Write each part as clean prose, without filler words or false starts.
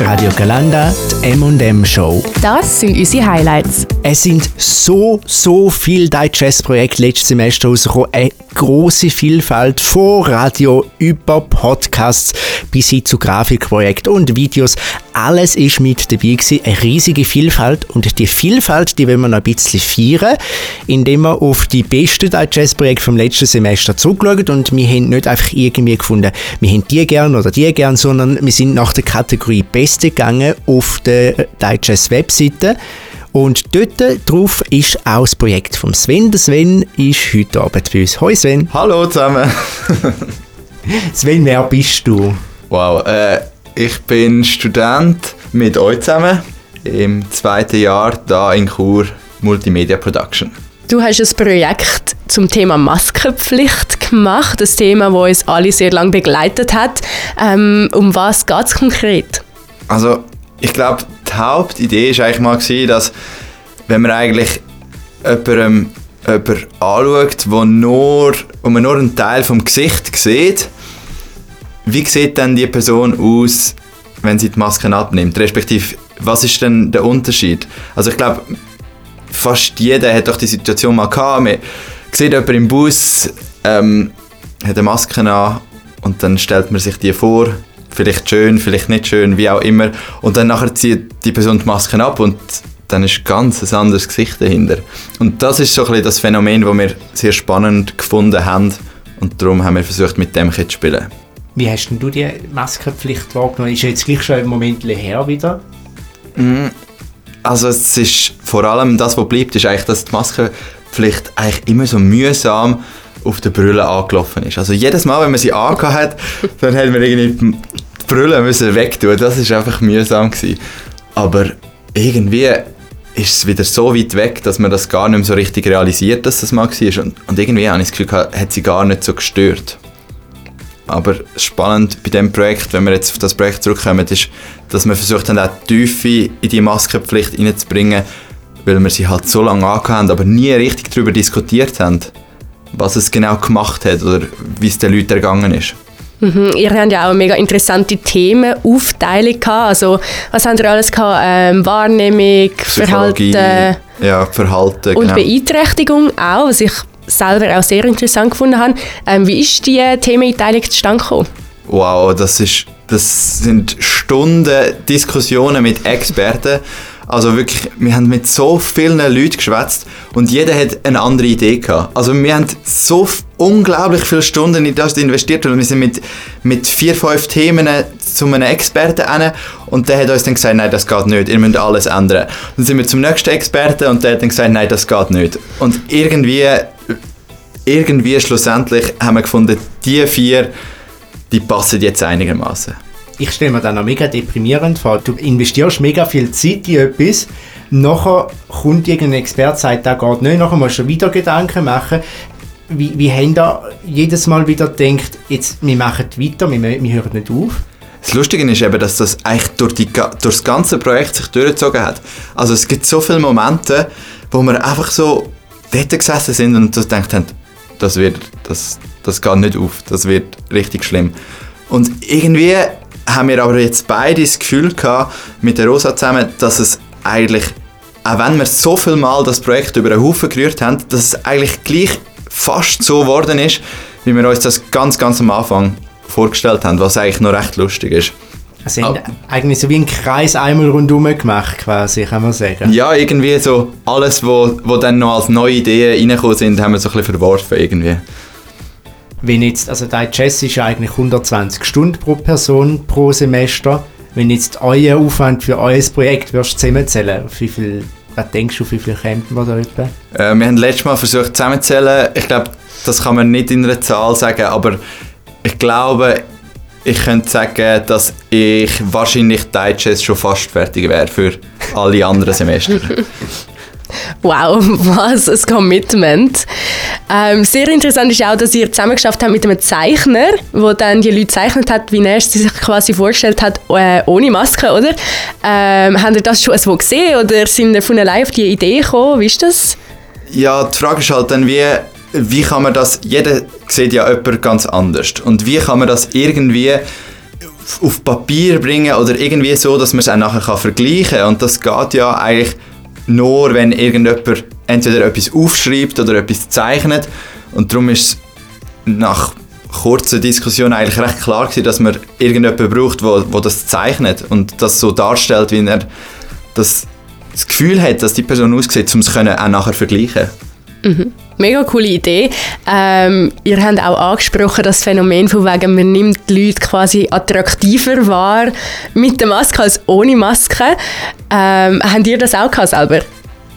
Radio Galanda, die M&M-Show. Das sind unsere Highlights. Es sind so viele Digezz-Projekte letztes Semester rausgekommen. Eine grosse Vielfalt von Radio über Podcasts bis hin zu Grafikprojekten und Videos. Alles war mit dabei gewesen. Eine riesige Vielfalt. Und die Vielfalt, die wollen wir noch ein bisschen feiern, indem wir auf die besten Digezz-Projekte vom letzten Semester zurückschauen. Und wir haben nicht einfach irgendwie gefunden, wir haben die gern oder die gern, sondern wir sind nach der Kategorie Beste gegangen auf der Digezz-Webseite. Und dort drauf ist auch das Projekt von Sven. Der Sven ist heute Abend bei uns. Hoi Sven! Hallo zusammen! Sven, wer bist du? Wow, ich bin Student mit euch zusammen im zweiten Jahr hier in Chur Multimedia Production. Du hast ein Projekt zum Thema Maskenpflicht gemacht, ein Thema, das uns alle sehr lange begleitet hat. Um was geht es konkret? Also, ich glaube, die Hauptidee war eigentlich mal, dass wenn man eigentlich jemanden anschaut, wo man nur einen Teil vom Gesicht sieht, wie sieht dann die Person aus, wenn sie die Maske abnimmt? Respektive, was ist denn der Unterschied? Also ich glaube, fast jeder hat doch die Situation mal gehabt. Man sieht jemanden im Bus, hat eine Maske an und dann stellt man sich die vor. Vielleicht schön, vielleicht nicht schön, wie auch immer. Und dann nachher zieht die Person die Maske ab und dann ist ganz ein anderes Gesicht dahinter. Und das ist so ein bisschen das Phänomen, das wir sehr spannend gefunden haben. Und darum haben wir versucht, mit dem zu spielen. Wie hast denn du die Maskenpflicht wahrgenommen? Ist jetzt gleich schon im Moment her wieder? Also es ist vor allem das, was bleibt, ist eigentlich, dass die Maskenpflicht eigentlich immer so mühsam auf der Brille angelaufen ist. Also jedes Mal, wenn man sie angehabt hat, dann hat man irgendwie die Brille müssen wegtun. Das ist einfach mühsam gewesen. Aber irgendwie ist es wieder so weit weg, dass man das gar nicht mehr so richtig realisiert, dass das mal war. Und irgendwie habe ich das Gefühl gehabt, hat sie gar nicht so gestört. Aber spannend bei diesem Projekt, wenn wir jetzt auf das Projekt zurückkommen, ist, dass wir versucht haben, auch die Tiefe in die Maskenpflicht hineinzubringen, weil wir sie halt so lange angehabt haben, aber nie richtig darüber diskutiert haben, was es genau gemacht hat oder wie es den Leuten ergangen ist. Mhm. Ihr habt ja auch mega interessante Themenaufteilung gehabt. Also, was habt ihr alles gehabt? Wahrnehmung, Verhalten, ja, Verhalten und genau. Beeinträchtigung auch, was ich selber auch sehr interessant gefunden habe. Wie ist die Themeneinteilung zustande gekommen? Wow, das sind Stunden Diskussionen mit Experten. Also wirklich, wir haben mit so vielen Leuten geschwätzt und jeder hat eine andere Idee gehabt. Also wir haben so unglaublich viele Stunden in das investiert und wir sind mit 4-5 Themen zu einem Experten hin und der hat uns dann gesagt, nein, das geht nicht, ihr müsst alles ändern. Dann sind wir zum nächsten Experten und der hat dann gesagt, nein, das geht nicht. Und irgendwie schlussendlich haben wir gefunden, die vier, die passen jetzt einigermaßen. Ich stelle mir das noch mega deprimierend vor. Du investierst mega viel Zeit in etwas, nachher kommt irgendein Experte und sagt, das geht nicht, nachher musst du wieder Gedanken machen. Wie haben da jedes Mal wieder gedacht, jetzt, wir machen weiter, wir hören nicht auf? Das Lustige ist eben, dass das eigentlich durch das ganze Projekt sich durchgezogen hat. Also es gibt so viele Momente, wo wir einfach so dort gesessen sind und so gedacht haben, das geht nicht auf, das wird richtig schlimm. Und irgendwie haben wir aber jetzt beide das Gefühl gehabt, mit der Rosa zusammen, dass es eigentlich, auch wenn wir so viel Mal das Projekt über den Haufen gerührt haben, dass es eigentlich gleich fast so geworden ist, wie wir uns das ganz am Anfang vorgestellt haben, was eigentlich noch recht lustig ist. Also eigentlich so wie einen Kreis einmal rundum gemacht, quasi, kann man sagen. Ja, irgendwie so alles, was dann noch als neue Ideen reingekommen sind, haben wir so ein bisschen verworfen irgendwie. Wenn jetzt, also Digezz ist ja eigentlich 120 Stunden pro Person pro Semester. Wenn jetzt euer Aufwand für euer Projekt würdest zusammenzählen, was denkst du, wie viel kämpfen wir da etwa? Wir haben letztes Mal versucht zusammenzählen. Ich glaube, das kann man nicht in einer Zahl sagen, aber ich glaube, ich könnte sagen, dass ich wahrscheinlich Digezz schon fast fertig wäre für alle anderen Semester. Wow, was ein Commitment. Sehr interessant ist auch, dass ihr zusammengeschafft habt mit einem Zeichner, der dann die Leute gezeichnet hat, wie er sich quasi vorgestellt hat, ohne Maske, oder? Habt ihr das schon irgendwo gesehen oder sind ihr von allein auf die Idee gekommen? Wie ist das? Ja, die Frage ist halt dann, wie kann man das, jeder sieht ja jemand ganz anders, und wie kann man das irgendwie auf Papier bringen oder irgendwie so, dass man es auch nachher vergleichen kann. Und das geht ja eigentlich nur, wenn irgendjemand entweder etwas aufschreibt oder etwas zeichnet. Und darum ist es nach kurzer Diskussion eigentlich recht klar gewesen, dass man irgendjemanden braucht, der das zeichnet und das so darstellt, wie er das Gefühl hat, dass die Person aussieht, um es auch nachher vergleichen zu können. Mhm. Mega coole Idee. Ihr habt auch angesprochen, das Phänomen von wegen, man nimmt die Leute quasi attraktiver wahr mit der Maske als ohne Maske. Habt ihr das auch selber?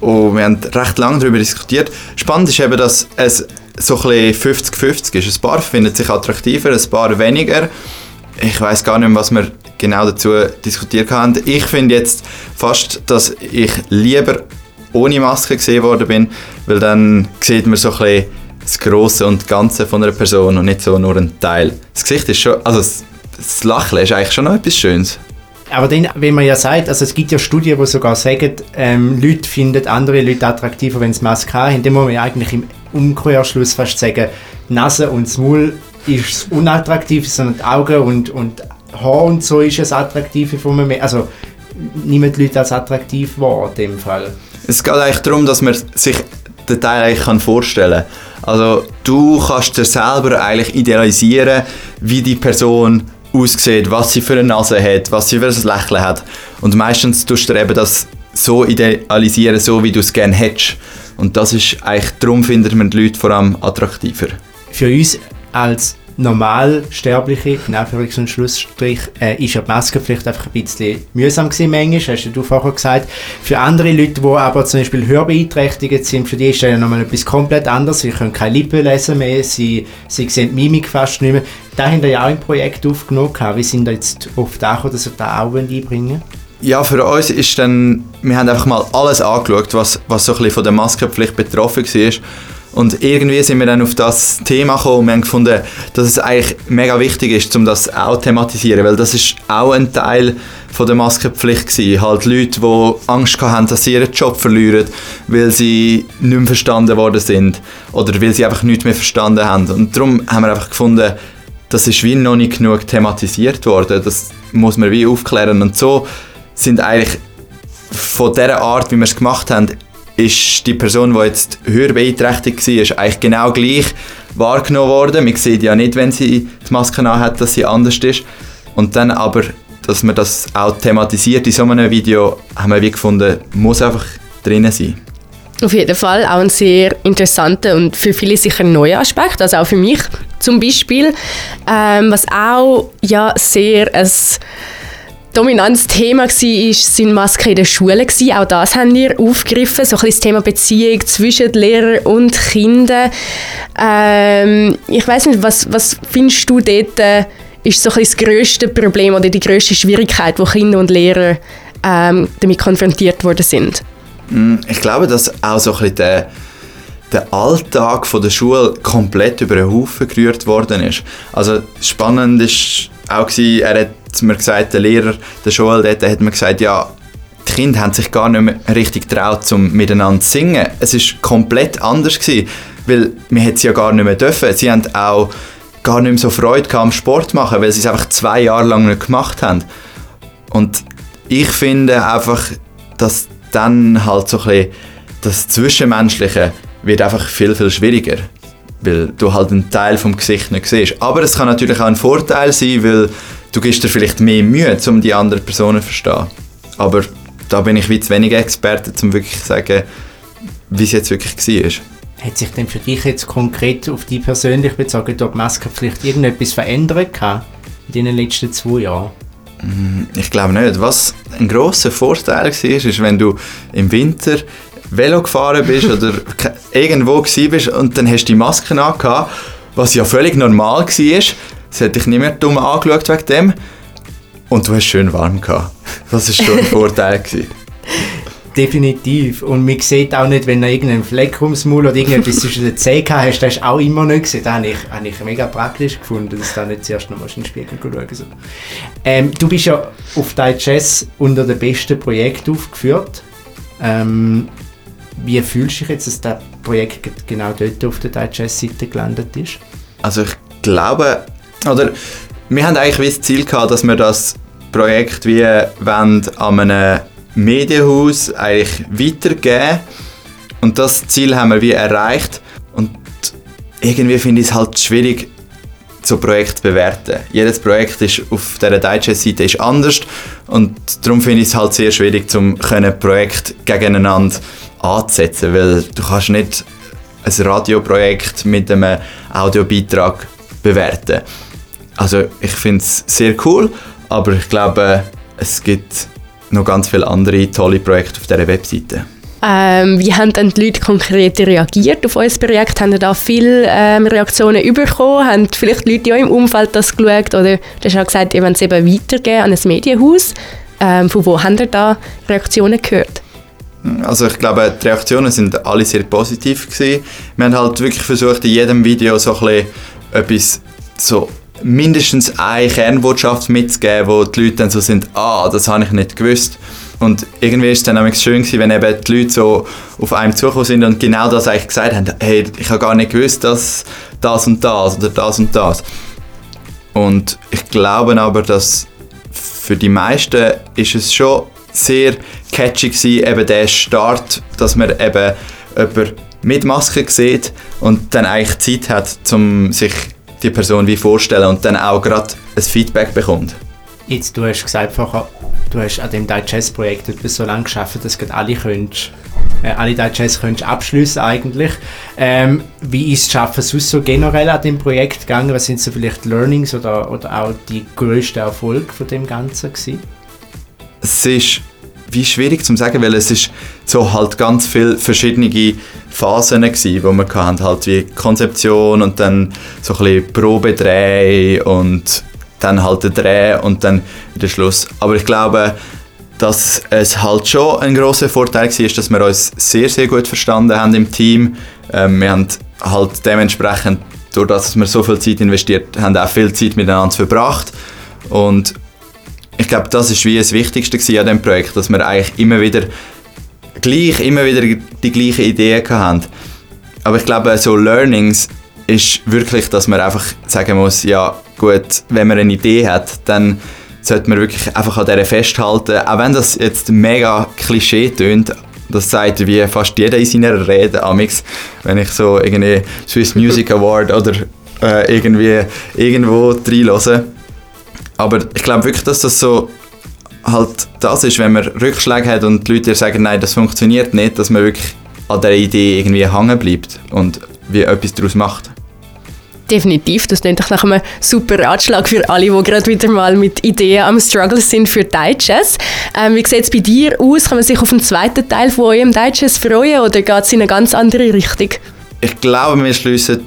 Oh, wir haben recht lange darüber diskutiert. Spannend ist eben, dass es so ein bisschen 50-50 ist. Ein paar findet sich attraktiver, ein paar weniger. Ich weiss gar nicht mehr, was wir genau dazu diskutiert haben. Ich finde jetzt fast, dass ich lieber ohne Maske gesehen worden bin, weil dann sieht man so ein bisschen das Grosse und Ganze von einer Person und nicht so nur einen Teil. Das Gesicht ist schon, also das Lächeln ist eigentlich schon noch etwas Schönes. Aber dann, wenn man ja sagt, also es gibt ja Studien, die sogar sagen, Leute finden andere Leute attraktiver, wenn sie Maske haben, dann muss man ja eigentlich im Umkehrschluss fast sagen, die Nase und das Maul ist unattraktiv, sondern die Augen und Haar und so ist das Attraktive von einem, also nehmen die Leute als attraktiv wahr in dem Fall. Es geht eigentlich darum, dass man sich den Teil eigentlich vorstellen kann. Also du kannst dir selber eigentlich idealisieren, wie die Person aussieht, was sie für eine Nase hat, was sie für ein Lächeln hat. Und meistens tust du dir eben das so idealisieren, so wie du es gerne hättest. Und das ist eigentlich, darum findet man die Leute vor allem attraktiver. Für uns als Normalsterbliche, in Anführungs- und Schlussstrich, ist ja die Maskenpflicht einfach ein bisschen mühsam gewesen manchmal, hast du vorher gesagt. Für andere Leute, die aber zum Beispiel hörbeeinträchtigt sind, für die ist das ja nochmal etwas komplett anderes. Sie können keine Lippen lesen mehr, sie sehen die Mimik fast nicht mehr. Da haben wir ja auch im Projekt aufgenommen. Wie sind da jetzt oft angekommen, dass wir da auch einbringen? Ja, für uns ist dann, wir haben einfach mal alles angeschaut, was so ein bisschen von der Maskenpflicht betroffen war. Und irgendwie sind wir dann auf das Thema gekommen und wir haben gefunden, dass es eigentlich mega wichtig ist, um das auch zu thematisieren, weil das ist auch ein Teil von der Maskenpflicht gewesen. Halt Leute, die Angst hatten, dass sie ihren Job verlieren, weil sie nicht mehr verstanden worden sind oder weil sie einfach nichts mehr verstanden haben. Und darum haben wir einfach gefunden, das ist wie noch nicht genug thematisiert worden, das muss man wie aufklären. Und so sind eigentlich von dieser Art, wie wir es gemacht haben, ist die Person, die jetzt hörbeeinträchtigt war, eigentlich genau gleich wahrgenommen worden. Man sieht ja nicht, wenn sie die Maske anhat, dass sie anders ist. Und dann aber, dass man das auch thematisiert in so einem Video, haben wir wie gefunden, muss einfach drin sein. Auf jeden Fall auch ein sehr interessanter und für viele sicher neuer Aspekt, also auch für mich zum Beispiel. Was auch ja sehr ein dominantes Thema war, sind Masken in den Schulen. Auch das haben wir aufgegriffen. So ein bisschen das Thema Beziehung zwischen Lehrer und Kindern. Ich weiss nicht, was findest du dort, ist so ein bisschen das grösste Problem oder die grösste Schwierigkeit, wo Kinder und Lehrer damit konfrontiert worden sind? Ich glaube, dass auch so ein bisschen der Alltag von der Schule komplett über den Haufen gerührt worden ist. Also spannend ist auch gewesen, er hat mir gesagt, der Lehrer der Schule dort, hat mir gesagt, ja, die Kinder haben sich gar nicht mehr richtig getraut, um miteinander zu singen. Es war komplett anders gewesen, weil wir es ja gar nicht mehr dürfen. Sie haben auch gar nicht mehr so Freude am Sport machen, weil sie es einfach 2 Jahre lang nicht gemacht haben. Und ich finde einfach, dass dann halt so ein bisschen das Zwischenmenschliche wird einfach viel, viel schwieriger, weil du halt einen Teil vom Gesicht nicht siehst. Aber es kann natürlich auch ein Vorteil sein, weil du gibst dir vielleicht mehr Mühe, um die andere Person zu verstehen. Aber da bin ich wie zu wenig Experte, um wirklich zu sagen, wie es jetzt wirklich war. Hat sich denn für dich jetzt konkret auf dich persönlich bezogen, durch die Maskenpflicht irgendetwas verändert in den letzten 2 Jahren? Ich glaube nicht. Was ein grosser Vorteil war, ist, wenn du im Winter Velo gefahren bist oder irgendwo bist und dann hast du die Maske angehabt, was ja völlig normal war. Es hat dich nicht mehr dumm angeschaut wegen dem. Und du hast schön warm gehabt. Das war schon ein Vorteil. Definitiv. Und man sieht auch nicht, wenn du irgendeinen Fleck ums Maul oder irgendetwas zwischen den Zähnen hast, das hast du auch immer nicht gesehen. Das habe ich mega praktisch gefunden, dass du da nicht zuerst noch mal in den Spiegel schauen musst. Du bist ja auf Digezz unter den besten Projekten aufgeführt. Wie fühlst du dich jetzt, dass das Projekt genau dort auf der Digezz-Seite gelandet ist? Also ich glaube, oder Wir haben eigentlich wie das Ziel gehabt, dass wir das Projekt wie an einem Medienhaus eigentlich weitergeben. Und das Ziel haben wir wie erreicht. Und irgendwie finde ich es halt schwierig, so Projekte zu bewerten. Jedes Projekt ist auf dieser Digezz-Seite ist anders. Und darum finde ich es halt sehr schwierig, um Projekte gegeneinander anzusetzen. Weil du kannst nicht ein Radioprojekt mit einem Audiobeitrag bewerten. Also ich finde es sehr cool, aber ich glaube, es gibt noch ganz viele andere tolle Projekte auf dieser Webseite. Wie haben denn die Leute konkret reagiert auf unser Projekt? Haben da viele Reaktionen bekommen? Haben vielleicht Leute auch im Umfeld das geschaut? Oder du hast ja gesagt, ihr wollt es eben weitergeben an ein Medienhaus. Von wo haben ihr da Reaktionen gehört? Also ich glaube, die Reaktionen sind alle sehr positiv gewesen. Wir haben halt wirklich versucht, in jedem Video so ein bisschen etwas so mindestens eine Kernbotschaft mitzugeben, wo die Leute dann so sind, das habe ich nicht gewusst. Und irgendwie war es dann auch schön, wenn eben die Leute so auf einem zugekommen sind und genau das eigentlich gesagt haben, hey, ich habe gar nicht gewusst, dass das und das oder das und das. Und ich glaube aber, dass für die meisten ist es schon sehr catchy war, eben der Start, dass man eben jemanden mit Maske sieht und dann eigentlich Zeit hat, um sich die Person wie vorstellen und dann auch gerade ein Feedback bekommt. Jetzt, du hast gesagt vorher, du hast an dem Digezz-Projekt etwas so lange gearbeitet, dass alle Digezz abschliessen eigentlich. Wie ist das Arbeiten sonst so generell an dem Projekt gegangen? Was sind so vielleicht Learnings oder auch die grössten Erfolge von dem Ganzen gewesen? Es ist wie schwierig zu sagen, weil es ist so halt ganz viele verschiedene Phasen gsi, wo wir hatten, halt wie Konzeption und dann so ein bisschen Probedreh und dann halt der Dreh und dann der Schluss. Aber ich glaube, dass es halt schon ein grosser Vorteil war, dass wir uns sehr, sehr gut verstanden haben im Team. Wir haben halt dementsprechend, dadurch, dass wir so viel Zeit investiert haben, auch viel Zeit miteinander verbracht. Und ich glaube, das war wie das Wichtigste an diesem Projekt, dass wir eigentlich immer wieder die gleichen Ideen hatten. Aber ich glaube, so Learnings ist wirklich, dass man einfach sagen muss, ja gut, wenn man eine Idee hat, dann sollte man wirklich einfach an dieser festhalten. Auch wenn das jetzt mega Klischee tönt, das sagt wie fast jeder in seiner Rede amix, wenn ich so irgendwie Swiss Music Award oder irgendwie irgendwo reinhöre. Aber ich glaube wirklich, dass das so halt das ist, wenn man Rückschläge hat und die Leute sagen, nein, das funktioniert nicht, dass man wirklich an dieser Idee irgendwie hängen bleibt und wie etwas daraus macht. Definitiv, das klingt nach einem super Ratschlag für alle, die gerade wieder mal mit Ideen am Struggle sind für Digezz. Wie sieht es bei dir aus? Kann man sich auf den zweiten Teil von eurem Digezz freuen oder geht es in eine ganz andere Richtung? Ich glaube, wir schliessen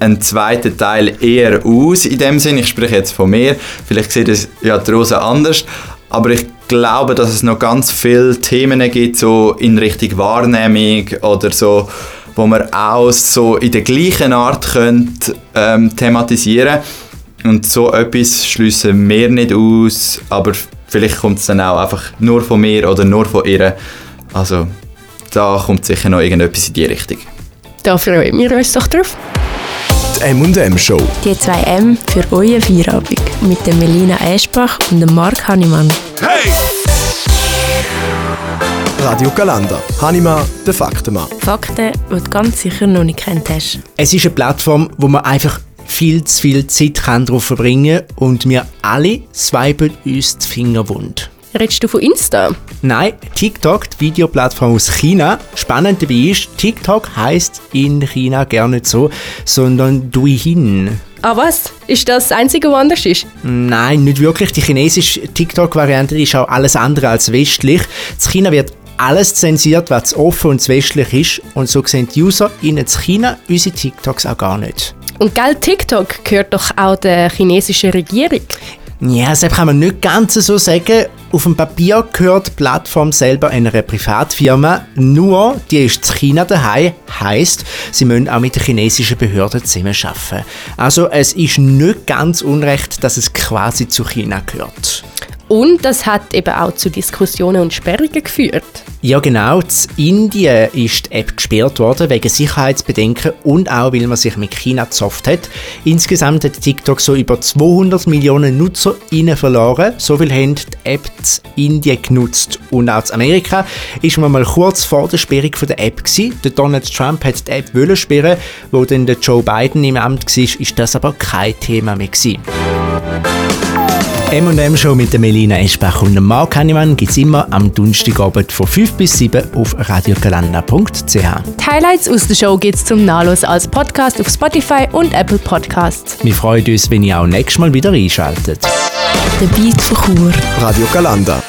einen zweiten Teil eher aus in dem Sinn. Ich spreche jetzt von mir, vielleicht sieht es ja die Rosa anders, aber ich glaube, dass es noch ganz viele Themen gibt, so in Richtung Wahrnehmung oder so, wo man auch so in der gleichen Art könnte, thematisieren. Und so etwas schliessen wir nicht aus, aber vielleicht kommt es dann auch einfach nur von mir oder nur von ihr. Also da kommt sicher noch irgendetwas in die Richtung. Da freuen wir uns doch drauf. Die M&M Show. Die 2M für euren Feierabend mit der Melina Eschbach und dem Marc Hannemann. Hey! Radio Galanda. Hanimaa, de Faktemaa. Fakten, die du ganz sicher noch nicht kennt hast. Es ist eine Plattform, wo man einfach viel zu viel Zeit darauf verbringen kann und wir alle swipen uns die Finger wund. Redest du von Insta? Nein, TikTok, die Videoplattform aus China. Spannend dabei ist, TikTok heisst in China gar nicht so, sondern Douyin. Ah was? Ist das das Einzige, was anders ist? Nein, nicht wirklich. Die chinesische TikTok-Variante ist auch alles andere als westlich. In China wird alles zensiert, was zu offen und zu westlich ist. Und so sehen die User in China unsere TikToks auch gar nicht. Und gell, TikTok gehört doch auch der chinesischen Regierung? Ja, das kann man nicht ganz so sagen. Auf dem Papier gehört die Plattform selber einer Privatfirma, nur die ist in China daheim, heisst, sie müssen auch mit den chinesischen Behörden zusammenarbeiten. Also es ist nicht ganz unrecht, dass es quasi zu China gehört. Und das hat eben auch zu Diskussionen und Sperrungen geführt. Ja genau, in Indien ist die App gesperrt worden wegen Sicherheitsbedenken und auch weil man sich mit China gezofft hat. Insgesamt hat TikTok so über 200 Millionen NutzerInnen verloren. So viel haben die App in Indien genutzt. Und auch in Amerika ist man mal kurz vor der Sperrung der App gewesen. Der Donald Trump hat die App wollen sperren, wo dann der Joe Biden im Amt war, ist das aber kein Thema mehr gewesen. M&M-Show mit der Melina Eschbach und dem Marc Hannemann gibt es immer am Donnerstagabend von 5 bis 7 auf radiogalanda.ch. Die Highlights aus der Show gibt es zum Nachlesen als Podcast auf Spotify und Apple Podcasts. Wir freuen uns, wenn ihr auch nächstes Mal wieder einschaltet. Der Beat zur Chur. Radio Galanda.